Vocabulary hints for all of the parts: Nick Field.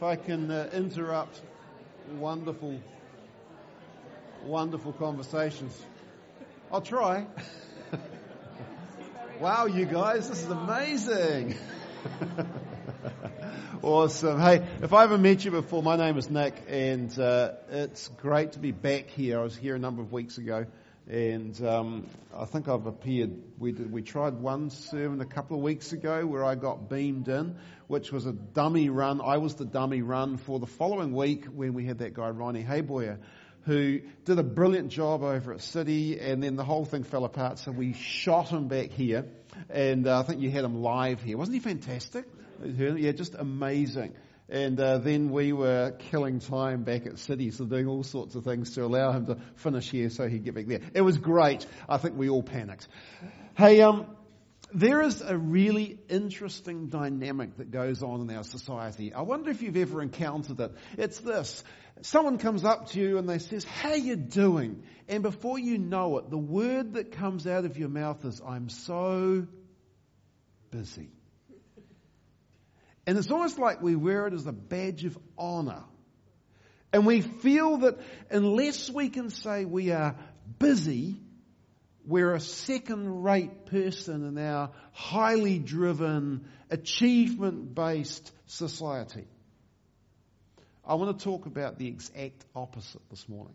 If I can interrupt wonderful conversations. I'll try. Wow, you guys, this is amazing. Awesome. Hey, if I haven't met you before, my name is Nick, and it's great to be back here. I was here a number of weeks ago, and I think I've appeared. We tried one sermon a couple of weeks ago where I got beamed in, which was a dummy run. I was the dummy run for the following week when we had that guy, Ronnie Hayboyer, who did a brilliant job over at City, and then the whole thing fell apart, so we shot him back here, and I think you had him live here. Wasn't he fantastic? Yeah, just amazing. And then we were killing time back at City, so doing all sorts of things to allow him to finish here so he'd get back there. It was great. I think we all panicked. Hey, there is a really interesting dynamic that goes on in our society. I wonder if you've ever encountered it. It's this. Someone comes up to you and they says, "How you doing?" And before you know it, the word that comes out of your mouth is, "I'm so busy." And it's almost like we wear it as a badge of honor. And we feel that unless we can say we are busy, we're a second-rate person in our highly driven, achievement-based society. I want to talk about the exact opposite this morning.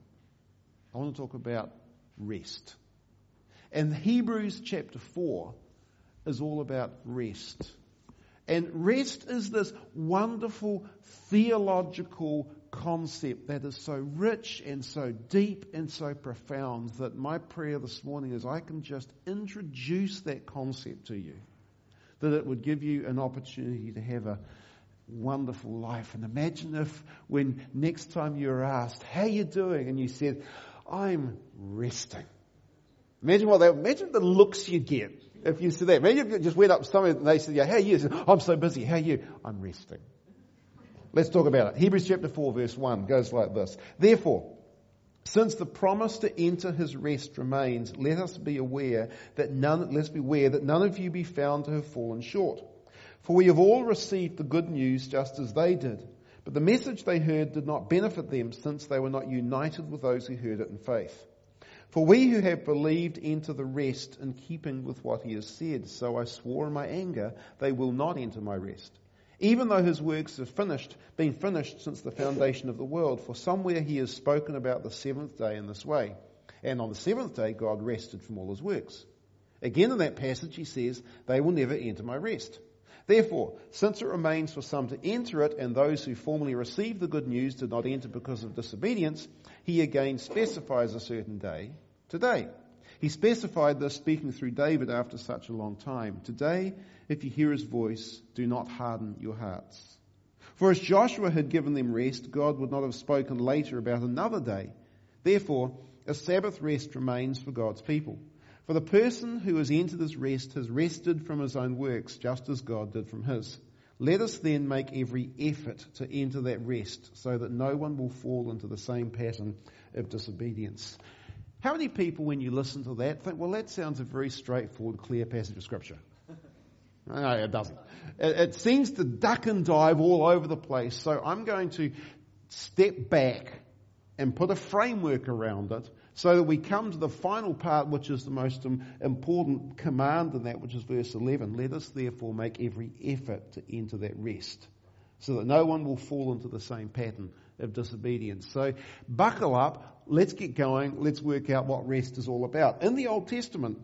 I want to talk about rest. And Hebrews chapter 4 is all about rest. And rest is this wonderful theological concept that is so rich and so deep and so profound that my prayer this morning is I can just introduce that concept to you, that it would give you an opportunity to have a wonderful life. And imagine if when next time you're asked, "How you doing?" and you said, "I'm resting." Imagine the looks you get if you said that. Imagine if you just went up to someone and they said, "Yeah, how are you?" Said, "I'm so busy. How are you?" "I'm resting." Let's talk about it. Hebrews chapter 4 verse 1 goes like this. "Therefore, since the promise to enter his rest remains, let's beware that none of you be found to have fallen short. For we have all received the good news just as they did. But the message they heard did not benefit them, since they were not united with those who heard it in faith. For we who have believed enter the rest in keeping with what he has said. So I swore in my anger, they will not enter my rest. Even though his works have been finished since the foundation of the world, for somewhere he has spoken about the seventh day in this way. And on the seventh day, God rested from all his works." Again in that passage, he says, "They will never enter my rest. Therefore, since it remains for some to enter it, and those who formerly received the good news did not enter because of disobedience, he again specifies a certain day, today. He specified this, speaking through David after such a long time. Today, if you hear his voice, do not harden your hearts. For as Joshua had given them rest, God would not have spoken later about another day. Therefore, a Sabbath rest remains for God's people. For the person who has entered his rest has rested from his own works, just as God did from his. Let us then make every effort to enter that rest, so that no one will fall into the same pattern of disobedience." How many people, when you listen to that, think, "Well, that sounds a very straightforward, clear passage of Scripture"? No, it doesn't. It seems to duck and dive all over the place, so I'm going to step back and put a framework around it so that we come to the final part, which is the most important command in that, which is verse 11. "Let us therefore make every effort to enter that rest, so that no one will fall into the same pattern of disobedience." So buckle up, let's get going, let's work out what rest is all about. In the Old Testament,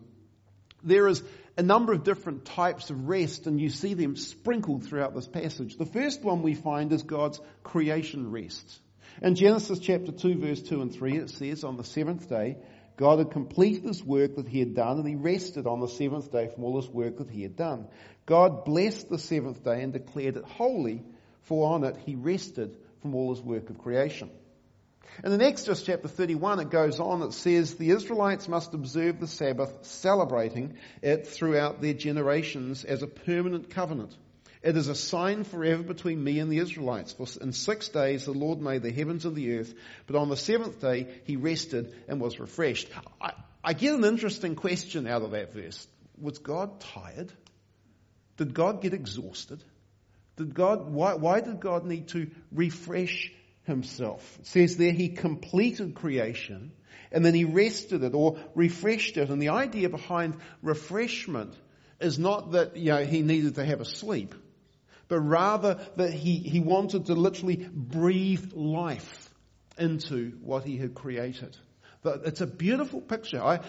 there is a number of different types of rest, and you see them sprinkled throughout this passage. The first one we find is God's creation rest. In Genesis chapter 2, verse 2 and 3, it says, "On the seventh day, God had completed his work that he had done, and he rested on the seventh day from all his work that he had done. God blessed the seventh day and declared it holy, for on it he rested from all his work of creation." And in Exodus chapter 31, it goes on, it says, "The Israelites must observe the Sabbath, celebrating it throughout their generations as a permanent covenant. It is a sign forever between me and the Israelites. For in 6 days the Lord made the heavens and the earth, but on the seventh day he rested and was refreshed." I get an interesting question out of that verse. Was God tired? Did God get exhausted? Did God? Why did God need to refresh himself? It says there he completed creation and then he rested it or refreshed it. And the idea behind refreshment is not that he needed to have a sleep, but rather that he wanted to literally breathe life into what he had created. But it's a beautiful picture.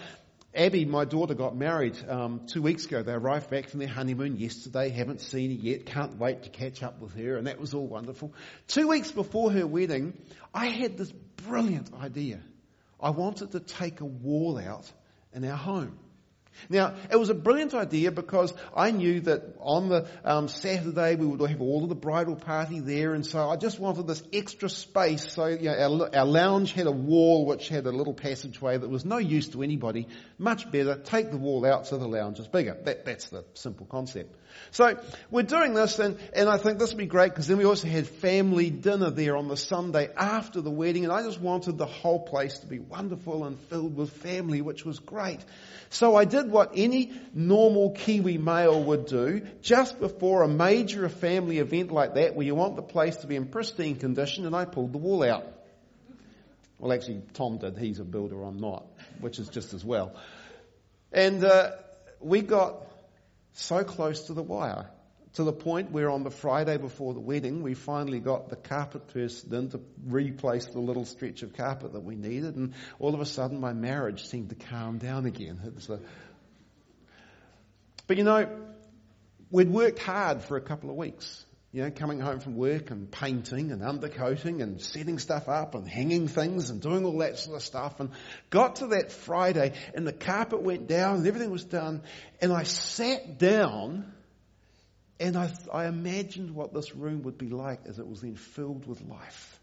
Abby, my daughter, got married 2 weeks ago. They arrived back from their honeymoon yesterday. Haven't seen her yet. Can't wait to catch up with her. And that was all wonderful. 2 weeks before her wedding, I had this brilliant idea. I wanted to take a wall out in our home. Now, it was a brilliant idea because I knew that on the Saturday we would have all of the bridal party there, and so I just wanted this extra space. So our lounge had a wall which had a little passageway that was no use to anybody. Much better, take the wall out so the lounge is bigger. That's the simple concept. So we're doing this, and I think this would be great because then we also had family dinner there on the Sunday after the wedding, and I just wanted the whole place to be wonderful and filled with family, which was great. So I did what any normal Kiwi male would do just before a major family event like that where you want the place to be in pristine condition, and I pulled the wall out. Well, actually, Tom did. He's a builder, I'm not, which is just as well. And we got so close to the wire, to the point where on the Friday before the wedding, we finally got the carpet person in to replace the little stretch of carpet that we needed, and all of a sudden my marriage seemed to calm down again. But we'd worked hard for a couple of weeks, coming home from work and painting and undercoating and setting stuff up and hanging things and doing all that sort of stuff, and got to that Friday and the carpet went down and everything was done, and I sat down and I imagined what this room would be like as it was then filled with life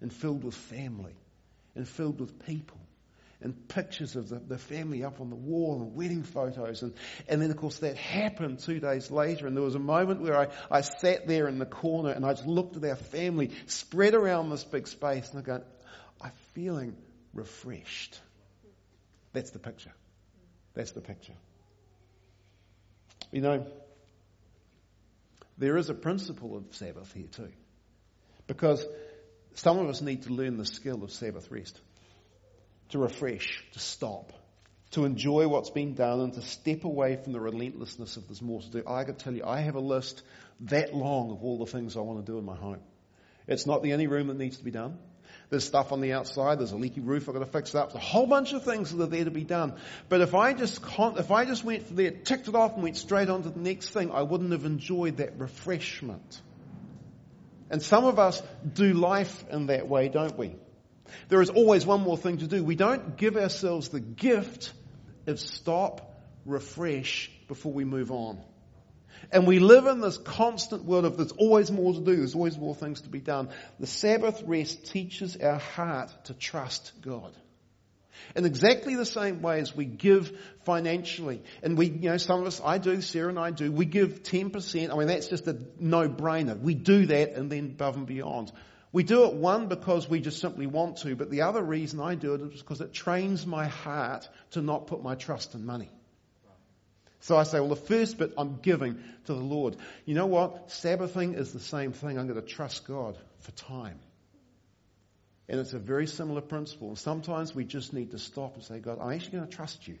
and filled with family and filled with people. And pictures of the family up on the wall and wedding photos. And then, of course, that happened 2 days later. And there was a moment where I sat there in the corner and I just looked at our family spread around this big space. And I'm going, I'm feeling refreshed. That's the picture. That's the picture. There is a principle of Sabbath here too. Because some of us need to learn the skill of Sabbath rest. To refresh, to stop, to enjoy what's been done and to step away from the relentlessness of there's more to do. I could tell you, I have a list that long of all the things I want to do in my home. It's not the only room that needs to be done. There's stuff on the outside, there's a leaky roof I've got to fix up, there's a whole bunch of things that are there to be done. But if I just went from there, ticked it off and went straight on to the next thing, I wouldn't have enjoyed that refreshment. And some of us do life in that way, don't we? There is always one more thing to do. We don't give ourselves the gift of stop, refresh before we move on. And we live in this constant world of there's always more to do, there's always more things to be done. The Sabbath rest teaches our heart to trust God. In exactly the same way as we give financially, and we, some of us, I do, Sarah and I do, we give 10%. I mean, that's just a no-brainer. We do that and then above and beyond. We do it, one, because we just simply want to, but the other reason I do it is because it trains my heart to not put my trust in money. So I say, well, the first bit I'm giving to the Lord. You know what? Sabbathing is the same thing. I'm going to trust God for time. And it's a very similar principle. And sometimes we just need to stop and say, God, I'm actually going to trust you.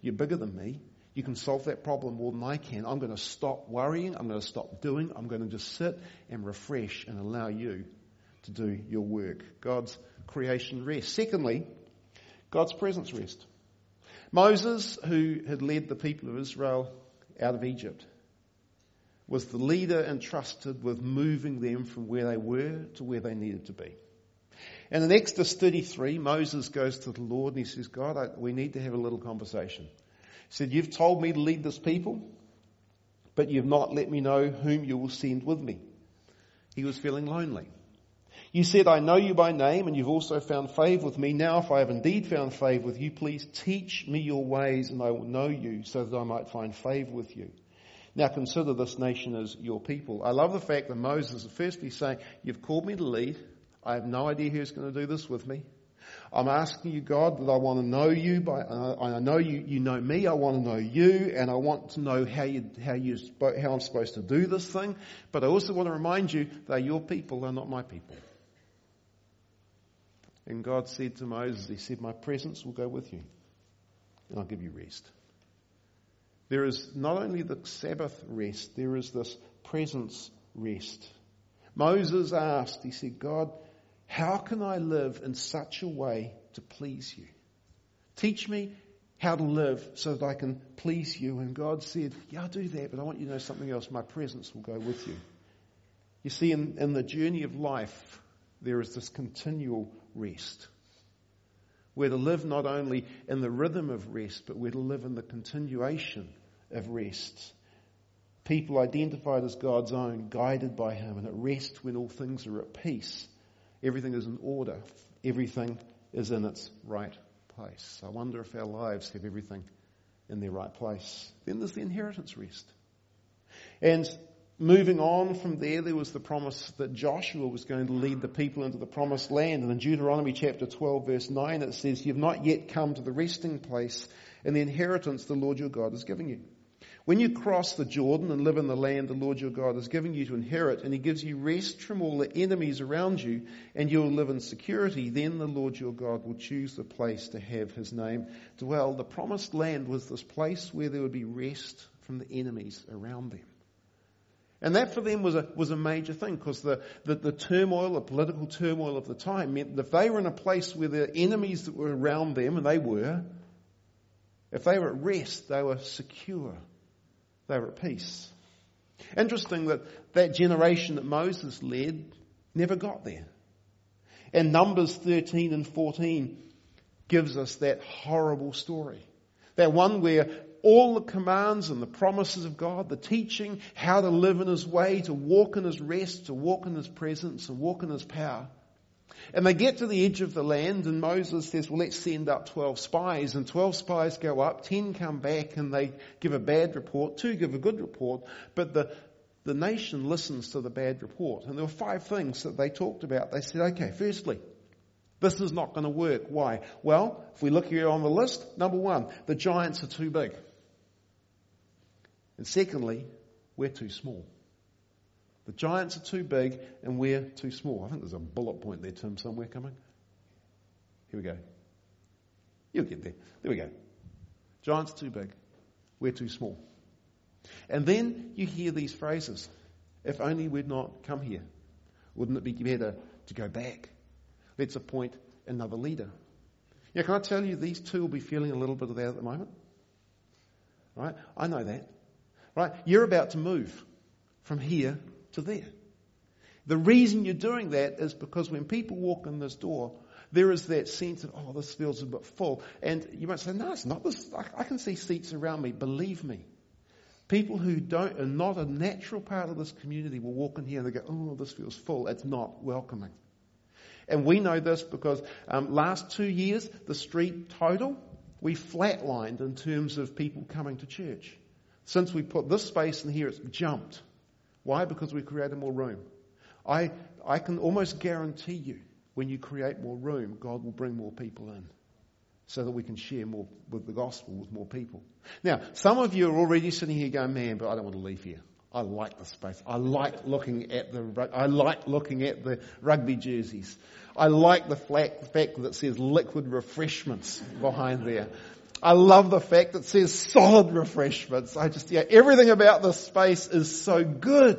You're bigger than me. You can solve that problem more than I can. I'm going to stop worrying. I'm going to stop doing. I'm going to just sit and refresh and allow you to do your work. God's creation rest. Secondly, God's presence rest. Moses, who had led the people of Israel out of Egypt, was the leader entrusted with moving them from where they were to where they needed to be. And in Exodus 33, Moses goes to the Lord and he says, God, we need to have a little conversation. He said, you've told me to lead this people, but you've not let me know whom you will send with me. He was feeling lonely. You said, I know you by name, and you've also found favour with me. Now, if I have indeed found favour with you, please teach me your ways, and I will know you, so that I might find favour with you. Now, consider this nation as your people. I love the fact that Moses is firstly saying, you've called me to lead. I have no idea who's going to do this with me. I'm asking you, God, that I want to know you. I know you know me. I want to know you, and I want to know how I'm supposed to do this thing. But I also want to remind you, they're your people, they're not my people. And God said to Moses, he said, my presence will go with you, and I'll give you rest. There is not only the Sabbath rest, there is this presence rest. Moses asked, he said, God, how can I live in such a way to please you? Teach me how to live so that I can please you. And God said, yeah, I'll do that, but I want you to know something else. My presence will go with you. You see, in the journey of life, there is this continual rest. We're to live not only in the rhythm of rest, but we're to live in the continuation of rest. People identified as God's own, guided by him, and at rest when all things are at peace. Everything is in order. Everything is in its right place. I wonder if our lives have everything in their right place. Then there's the inheritance rest. And moving on from there, there was the promise that Joshua was going to lead the people into the promised land. And in Deuteronomy chapter 12, verse 9, it says, you've not yet come to the resting place and the inheritance the Lord your God is giving you. When you cross the Jordan and live in the land the Lord your God is giving you to inherit, and he gives you rest from all the enemies around you, and you'll live in security, then the Lord your God will choose the place to have his name dwell. The promised land was this place where there would be rest from the enemies around them. And that for them was a major thing, because the turmoil, the political turmoil of the time meant that if they were in a place where the enemies that were around them, and they were, if they were at rest, they were secure. They were at peace. Interesting that generation that Moses led never got there. And Numbers 13 and 14 gives us that horrible story. That one where all the commands and the promises of God, the teaching, how to live in his way, to walk in his rest, to walk in his presence, to walk in his power. And they get to the edge of the land, and Moses says, well, let's send up 12 spies. And 12 spies go up, 10 come back, and they give a bad report, 2 give a good report. But the nation listens to the bad report. And there were 5 things that they talked about. They said, okay, firstly, this is not going to work. Why? Well, if we look here on the list, number 1, the giants are too big. And secondly, we're too small. The giants are too big and we're too small. I think there's a bullet point there, Tim, somewhere coming. Here we go. You'll get there. There we go. Giants are too big. We're too small. And then you hear these phrases. If only we'd not come here. Wouldn't it be better to go back? Let's appoint another leader. Yeah, can I tell you, these two will be feeling a little bit of that at the moment. Right? I know that. Right? You're about to move from here to there. The reason you're doing that is because when people walk in this door, there is that sense of, oh, this feels a bit full. And you might say, no, it's not this. I can see seats around me. Believe me. People who don't are not a natural part of this community will walk in here and they go, oh, this feels full. It's not welcoming. And we know this because last 2 years, the street total, we flatlined in terms of people coming to church. Since we put this space in here, it's jumped. Why? Because we created more room. I can almost guarantee you, when you create more room, God will bring more people in so that we can share more with the gospel with more people. Now, some of you are already sitting here going, man, but I don't want to leave here. I like the space. I like looking at the rugby jerseys. I like the fact that it says liquid refreshments behind there. I love the fact that it says solid refreshments. Everything about this space is so good.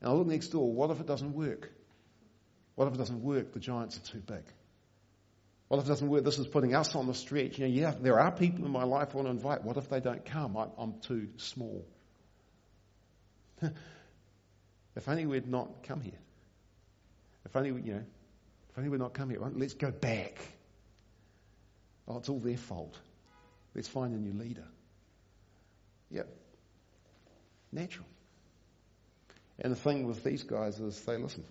And I look next door, what if it doesn't work? What if it doesn't work? The giants are too big. What if it doesn't work? This is putting us on the stretch. You know, yeah, there are people in my life I want to invite. What if they don't come? I'm too small. If only we'd not come here. If only we'd not come here. Let's go back. Oh, it's all their fault. Let's find a new leader. Yep. Natural. And the thing with these guys is they listen.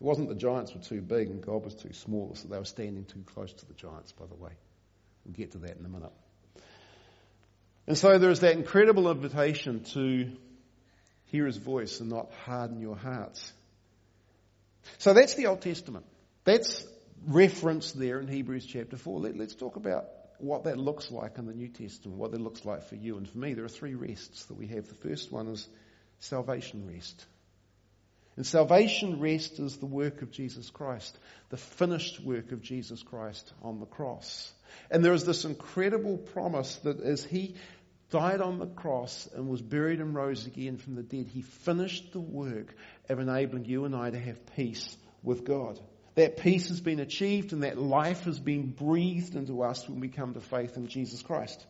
It wasn't the giants were too big and God was too small, so they were standing too close to the giants, by the way. We'll get to that in a minute. And so there is that incredible invitation to hear his voice and not harden your hearts. So that's the Old Testament. That's referenced there in Hebrews chapter 4. Let's talk about what that looks like in the New Testament, what that looks like for you and for me. There are three rests that we have. The first one is salvation rest. And salvation rest is the work of Jesus Christ, the finished work of Jesus Christ on the cross. And there is this incredible promise that as he died on the cross and was buried and rose again from the dead, he finished the work of enabling you and I to have peace with God. That peace has been achieved and that life has been breathed into us when we come to faith in Jesus Christ.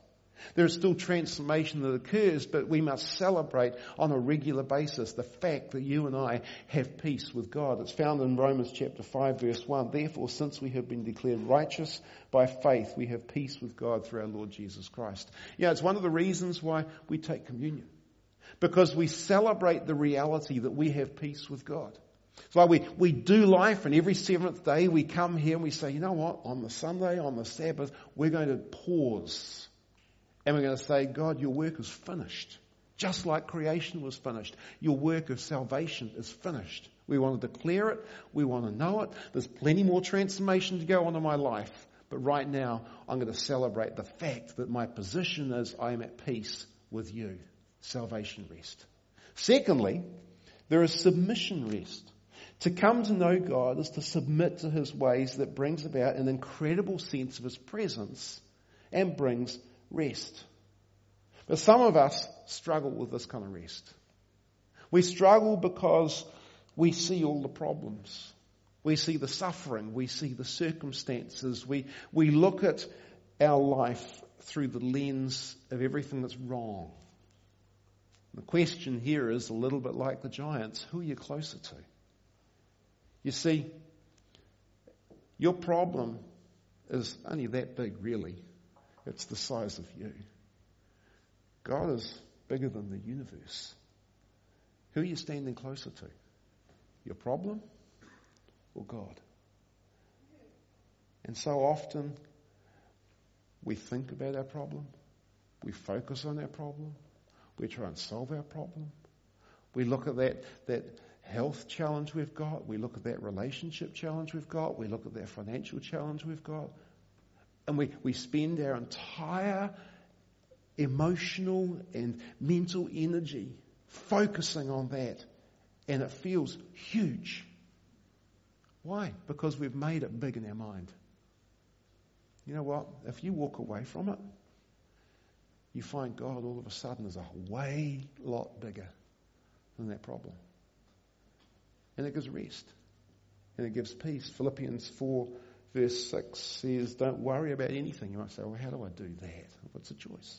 There is still transformation that occurs, but we must celebrate on a regular basis the fact that you and I have peace with God. It's found in Romans chapter 5 verse 1. Therefore, since we have been declared righteous by faith, we have peace with God through our Lord Jesus Christ. Yeah, it's one of the reasons why we take communion, because we celebrate the reality that we have peace with God. It's like we do life, and every seventh day we come here and we say, you know what, on the Sunday, on the Sabbath, we're going to pause. And we're going to say, God, your work is finished. Just like creation was finished, your work of salvation is finished. We want to declare it. We want to know it. There's plenty more transformation to go on in my life. But right now, I'm going to celebrate the fact that my position is I am at peace with you. Salvation rest. Secondly, there is submission rest. To come to know God is to submit to his ways that brings about an incredible sense of his presence and brings rest. But some of us struggle with this kind of rest. We struggle because we see all the problems. We see the suffering. We see the circumstances. We look at our life through the lens of everything that's wrong. The question here is a little bit like the giants. Who are you closer to? You see, your problem is only that big, really. It's the size of you. God is bigger than the universe. Who are you standing closer to? Your problem or God? And so often we think about our problem. We focus on our problem. We try and solve our problem. We look at that health challenge we've got. We look at that relationship challenge we've got. We look at that financial challenge we've got. And we spend our entire emotional and mental energy focusing on that. And it feels huge. Why? Because we've made it big in our mind. You know what? If you walk away from it, you find God all of a sudden is a way lot bigger than that problem. And it gives rest. And it gives peace. Philippians 4 Verse 6 says, don't worry about anything. You might say, well, how do I do that? What's the choice?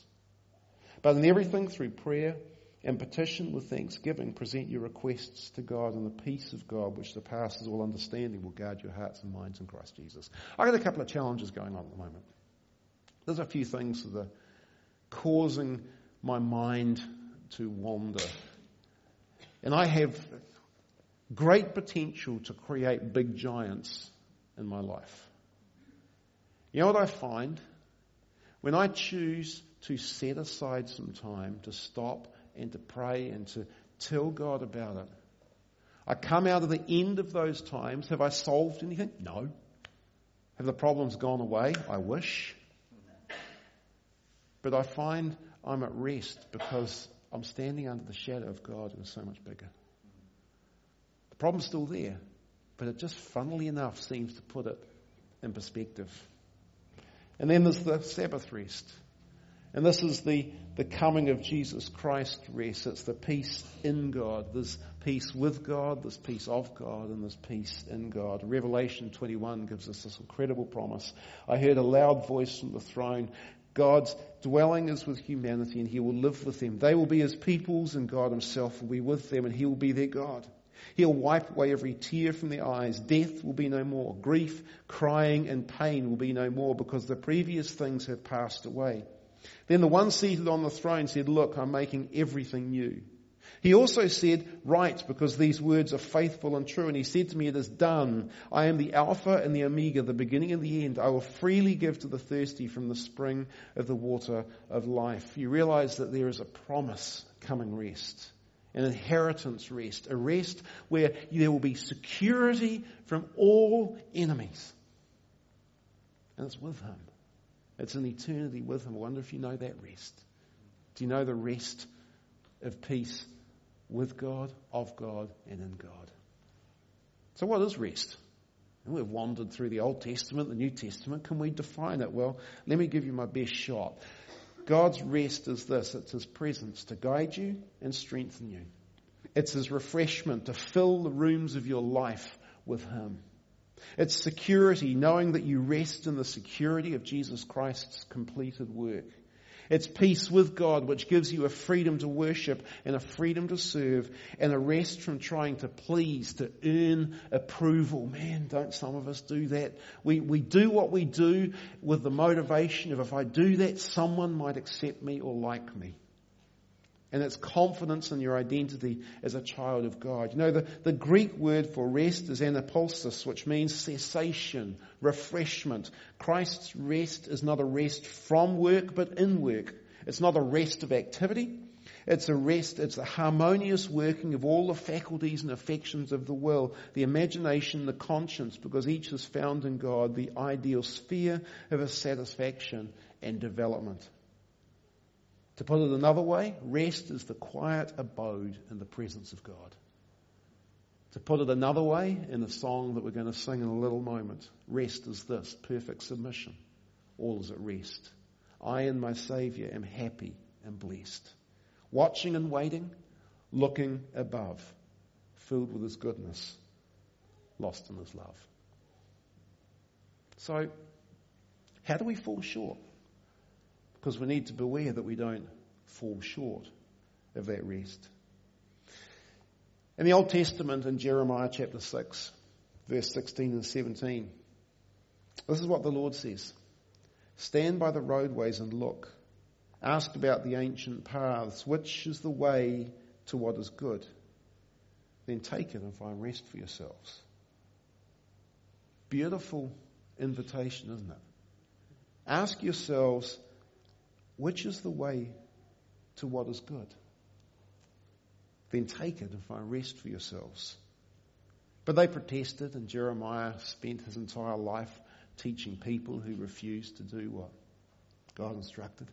But in everything, through prayer and petition with thanksgiving, present your requests to God, and the peace of God, which surpasses all understanding, will guard your hearts and minds in Christ Jesus. I've got a couple of challenges going on at the moment. There's a few things that are causing my mind to wander. And I have great potential to create big giants in my life. You know what I find? When I choose to set aside some time to stop and to pray and to tell God about it, I come out of the end of those times. Have I solved anything? No. Have the problems gone away? I wish. But I find I'm at rest because I'm standing under the shadow of God, who is so much bigger. The problem's still there, but it just, funnily enough, seems to put it in perspective. And then there's the Sabbath rest. And this is the coming of Jesus Christ rest. It's the peace in God. There's peace with God, there's peace of God, and there's peace in God. Revelation 21 gives us this incredible promise. I heard a loud voice from the throne. God's dwelling is with humanity, and he will live with them. They will be his peoples, and God himself will be with them, and he will be their God. He'll wipe away every tear from their eyes. Death will be no more. Grief, crying, and pain will be no more, because the previous things have passed away. Then the one seated on the throne said, look, I'm making everything new. He also said, write, because these words are faithful and true. And he said to me, it is done. I am the Alpha and the Omega, the beginning and the end. I will freely give to the thirsty from the spring of the water of life. You realize that there is a promise coming rest. an inheritance rest, a rest where there will be security from all enemies. And it's with him. It's an eternity with him. I wonder if you know that rest. Do you know the rest of peace with God, of God, and in God? So what is rest? And we've wandered through the Old Testament, the New Testament. Can we define it? Well, let me give you my best shot. God's rest is this. It's his presence to guide you and strengthen you. It's his refreshment to fill the rooms of your life with him. It's security, knowing that you rest in the security of Jesus Christ's completed work. It's peace with God, which gives you a freedom to worship and a freedom to serve and a rest from trying to please, to earn approval. Man, don't some of us do that? We do what we do with the motivation of, if I do that, someone might accept me or like me. And it's confidence in your identity as a child of God. You know, the Greek word for rest is anapausis, which means cessation, refreshment. Christ's rest is not a rest from work, but in work. It's not a rest of activity. It's a rest, it's the harmonious working of all the faculties and affections of the will, the imagination, the conscience, because each is found in God, the ideal sphere of his satisfaction and development. To put it another way, rest is the quiet abode in the presence of God. To put it another way, in the song that we're going to sing in a little moment, rest is this, perfect submission. All is at rest. I and my Saviour am happy and blessed. Watching and waiting, looking above, filled with his goodness, lost in his love. So, how do we fall short? Because we need to beware that we don't fall short of that rest. In the Old Testament, in Jeremiah chapter 6, verse 16 and 17, this is what the Lord says. Stand by the roadways and look. Ask about the ancient paths, which is the way to what is good. Then take it and find rest for yourselves. Beautiful invitation, isn't it? Ask yourselves, which is the way to what is good? Then take it and find rest for yourselves. But they protested, and Jeremiah spent his entire life teaching people who refused to do what God instructed.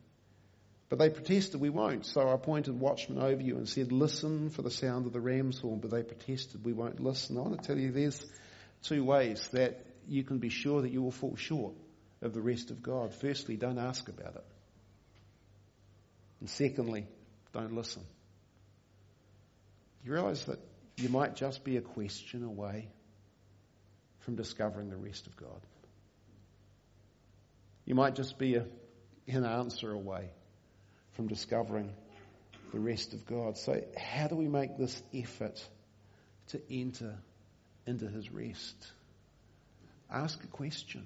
But they protested, we won't. So I appointed watchmen over you and said, listen for the sound of the ram's horn. But they protested, we won't listen. I want to tell you there's two ways that you can be sure that you will fall short of the rest of God. Firstly, don't ask about it. And secondly, don't listen. You realise that you might just be a question away from discovering the rest of God. You might just be an answer away from discovering the rest of God. So how do we make this effort to enter into his rest? Ask a question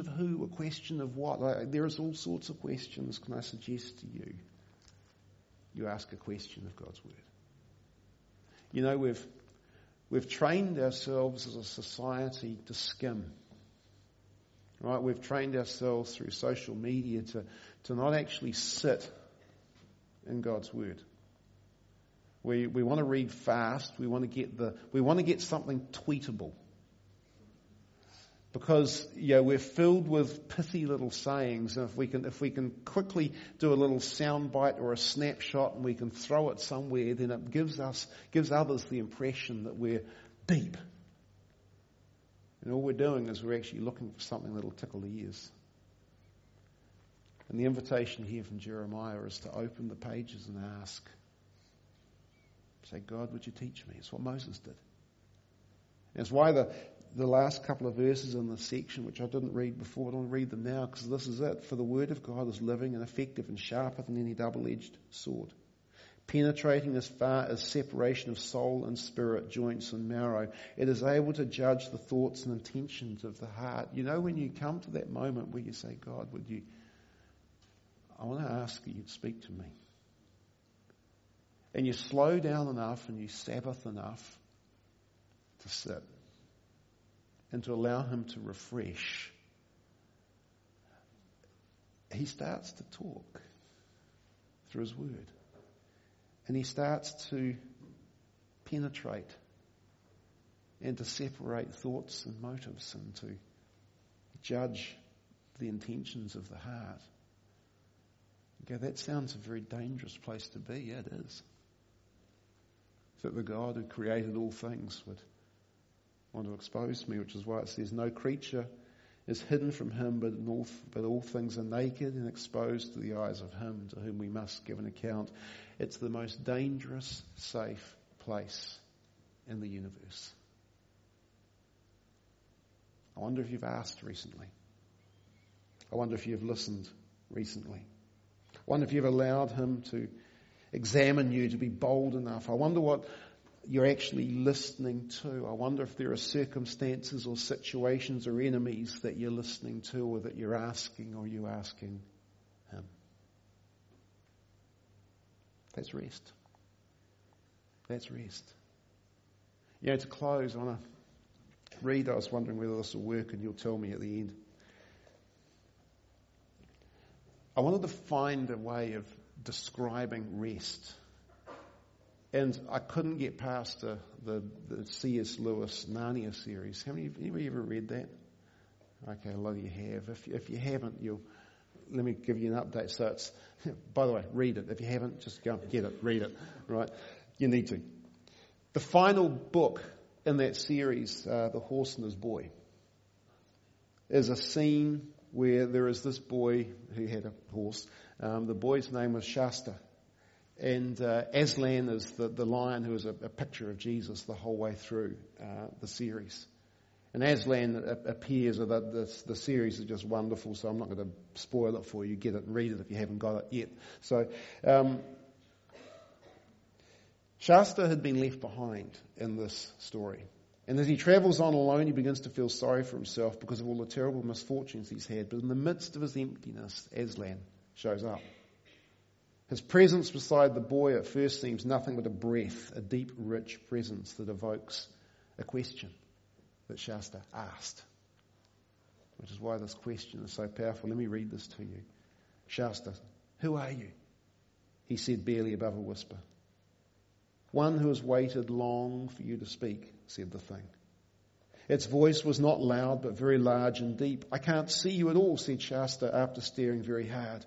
of who, a question of what. There is all sorts of questions, can I suggest to you? You ask a question of God's word. You know, we've trained ourselves as a society to skim. Right? We've trained ourselves through social media to not actually sit in God's word. We want to read fast, we want to get something tweetable. Because, you know, we're filled with pithy little sayings, and if we can quickly do a little soundbite or a snapshot and we can throw it somewhere, then it gives others the impression that we're deep. And all we're doing is we're actually looking for something that'll tickle the ears. And the invitation here from Jeremiah is to open the pages and ask, say, God, would you teach me? It's what Moses did. And it's why the last couple of verses in this section, which I didn't read before, I don't want to read them now, because this is it. For the word of God is living and effective and sharper than any double-edged sword, penetrating as far as separation of soul and spirit, joints and marrow. It is able to judge the thoughts and intentions of the heart. You know, when you come to that moment where you say, God, I want to ask that you'd speak to me. And you slow down enough and you Sabbath enough to sit and to allow him to refresh, he starts to talk through his word. And he starts to penetrate and to separate thoughts and motives and to judge the intentions of the heart. You go, that sounds a very dangerous place to be. Yeah, it is. That the God who created all things would want to expose me, which is why it says, no creature is hidden from him, but all things are naked and exposed to the eyes of him to whom we must give an account. It's the most dangerous, safe place in the universe. I wonder if you've asked recently. I wonder if you've listened recently. I wonder if you've allowed him to examine you, to be bold enough. I wonder what you're actually listening to. I wonder if there are circumstances or situations or enemies that you're listening to, or that you're asking, or you asking him. That's rest. That's rest. You know, to close, I want to read, I was wondering whether this will work, and you'll tell me at the end. I wanted to find a way of describing rest. And I couldn't get past the C.S. Lewis Narnia series. Anybody ever read that? Okay, a lot of you have. If you haven't, let me give you an update. So it's, by the way, read it. If you haven't, just go and get it, read it, right? You need to. The final book in that series, The Horse and His Boy, is a scene where there is this boy who had a horse. The boy's name was Shasta. And Aslan is the lion who is a picture of Jesus the whole way through the series. And Aslan appears, the series is just wonderful, so I'm not going to spoil it for you. Get it and read it if you haven't got it yet. So Shasta had been left behind in this story. And as he travels on alone, he begins to feel sorry for himself because of all the terrible misfortunes he's had. But in the midst of his emptiness, Aslan shows up. His presence beside the boy at first seems nothing but a breath, a deep, rich presence that evokes a question that Shasta asked, which is why this question is so powerful. Let me read this to you. Shasta, who are you? He said barely above a whisper. One who has waited long for you to speak, said the thing. Its voice was not loud, but very large and deep. I can't see you at all, said Shasta after staring very hard.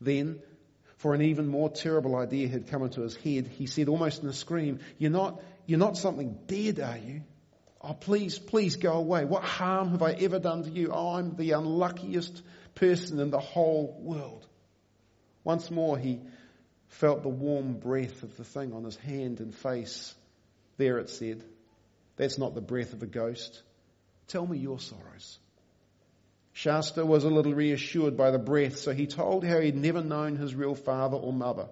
Then, for an even more terrible idea had come into his head, he said almost in a scream, You're not something dead, are you? Oh, please go away. What harm have I ever done to you? Oh, I'm the unluckiest person in the whole world. Once more he felt the warm breath of the thing on his hand and face. There, it said, that's not the breath of a ghost. Tell me your sorrows. Shasta was a little reassured by the breath, so he told how he'd never known his real father or mother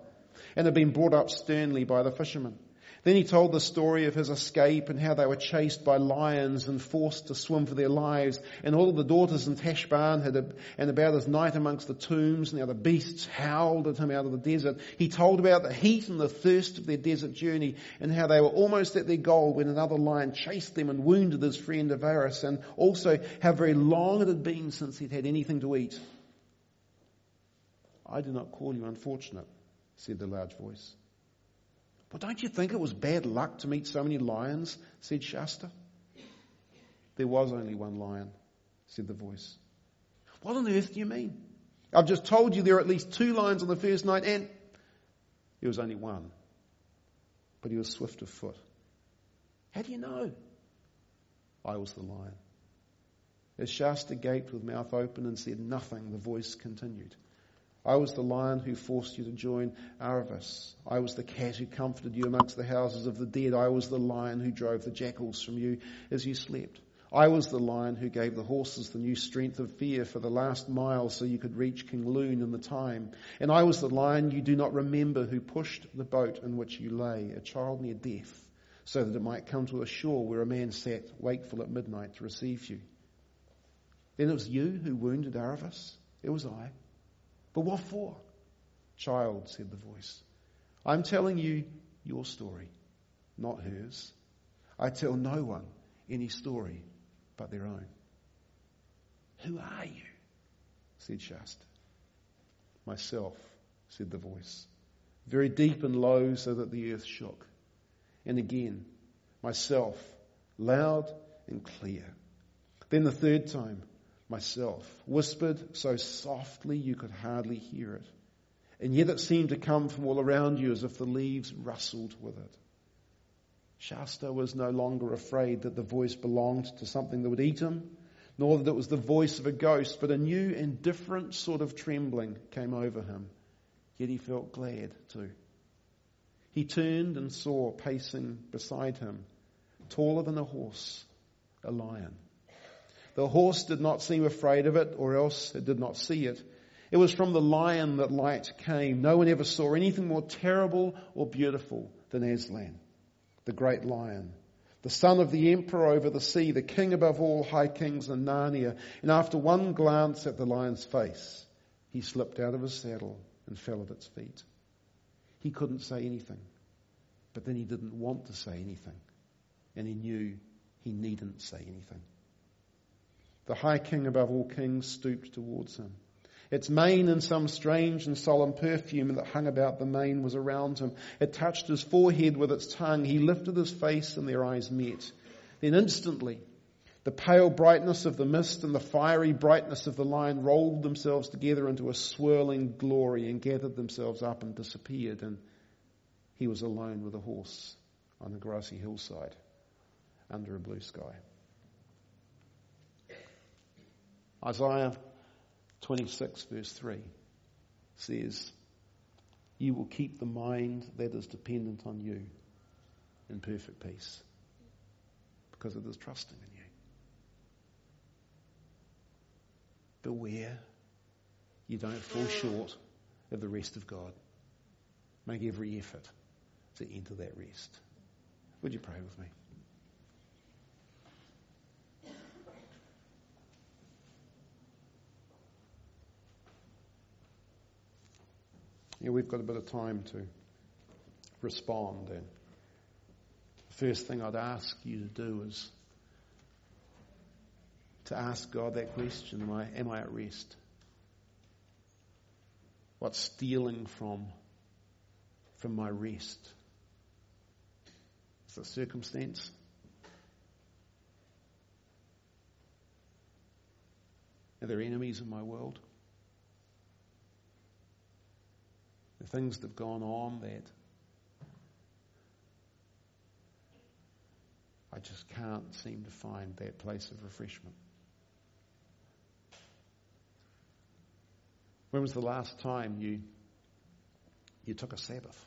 and had been brought up sternly by the fishermen. Then he told the story of his escape and how they were chased by lions and forced to swim for their lives, and all of the daughters in Tashban and about his night amongst the tombs and how the beasts howled at him out of the desert. He told about the heat and the thirst of their desert journey and how they were almost at their goal when another lion chased them and wounded his friend Avaris, and also how very long it had been since he'd had anything to eat. I do not call you unfortunate, said the large voice. Well, don't you think it was bad luck to meet so many lions? Said Shasta. There was only one lion, said the voice. What on earth do you mean? I've just told you there were at least two lions on the first night, and there was only one. But he was swift of foot. How do you know? I was the lion. As Shasta gaped with mouth open and said nothing, the voice continued. I was the lion who forced you to join Aravis. I was the cat who comforted you amongst the houses of the dead. I was the lion who drove the jackals from you as you slept. I was the lion who gave the horses the new strength of fear for the last mile so you could reach King Loon in the time. And I was the lion you do not remember who pushed the boat in which you lay, a child near death, so that it might come to a shore where a man sat wakeful at midnight to receive you. Then it was you who wounded Aravis. It was I. But what for? Child, said the voice, I'm telling you your story, not hers. I tell no one any story but their own. Who are you? Said Shasta. Myself, said the voice. very deep and low, so that the earth shook. And again, myself, loud and clear. Then the third time, myself, whispered so softly you could hardly hear it. And yet it seemed to come from all around you as if the leaves rustled with it. Shasta was no longer afraid that the voice belonged to something that would eat him, nor that it was the voice of a ghost, but a new and different sort of trembling came over him. Yet he felt glad too. He turned and saw pacing beside him, taller than a horse, a lion. The horse did not seem afraid of it, or else it did not see it. It was from the lion that light came. No one ever saw anything more terrible or beautiful than Aslan, the great lion, the son of the emperor over the sea, the king above all high kings in Narnia. And after one glance at the lion's face, he slipped out of his saddle and fell at its feet. He couldn't say anything, but then he didn't want to say anything, and he knew he needn't say anything. The high king above all kings stooped towards him. Its mane in some strange and solemn perfume that hung about the mane was around him. It touched his forehead with its tongue. He lifted his face and their eyes met. Then instantly, the pale brightness of the mist and the fiery brightness of the lion rolled themselves together into a swirling glory and gathered themselves up and disappeared. And he was alone with a horse on a grassy hillside under a blue sky. Isaiah 26 verse 3 says, "You will keep the mind that is dependent on you in perfect peace, because it is trusting in you." Beware you don't fall short of the rest of God. Make every effort to enter that rest. Would you pray with me? Yeah, we've got a bit of time to respond. And the first thing I'd ask you to do is to ask God that question, am I at rest? What's stealing from my rest? Is it circumstance? Are there enemies in my world? The things that have gone on that I just can't seem to find that place of refreshment. When was the last time you took a Sabbath?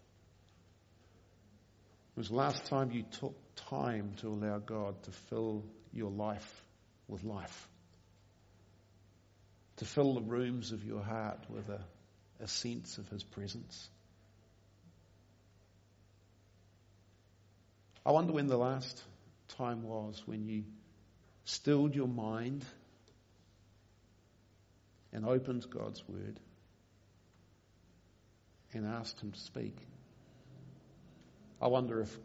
When was the last time you took time to allow God to fill your life with life? To fill the rooms of your heart with a sense of his presence. I wonder when the last time was when you stilled your mind and opened God's word and asked him to speak. I wonder if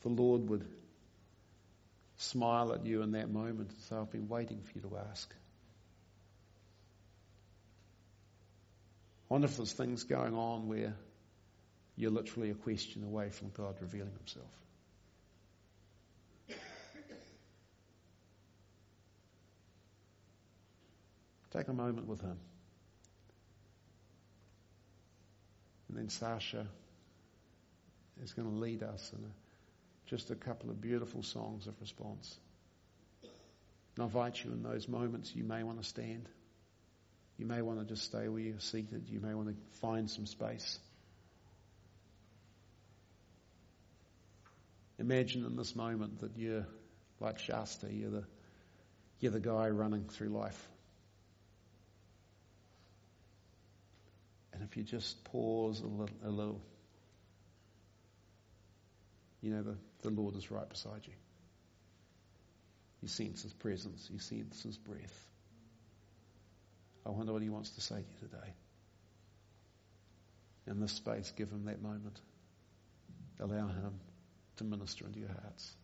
the Lord would smile at you in that moment and say, "I've been waiting for you to ask." I wonder if there's things going on where you're literally a question away from God revealing himself. Take a moment with him. And then Sasha is going to lead us in just a couple of beautiful songs of response. And I invite you in those moments, you may want to stand. You may want to just stay where you're seated. You may want to find some space. Imagine in this moment that you're like Shasta. You're the guy running through life. And if you just pause a little, you know the Lord is right beside you. You sense his presence. You sense his breath. I wonder what he wants to say to you today. In this space, give him that moment. Allow him to minister into your hearts.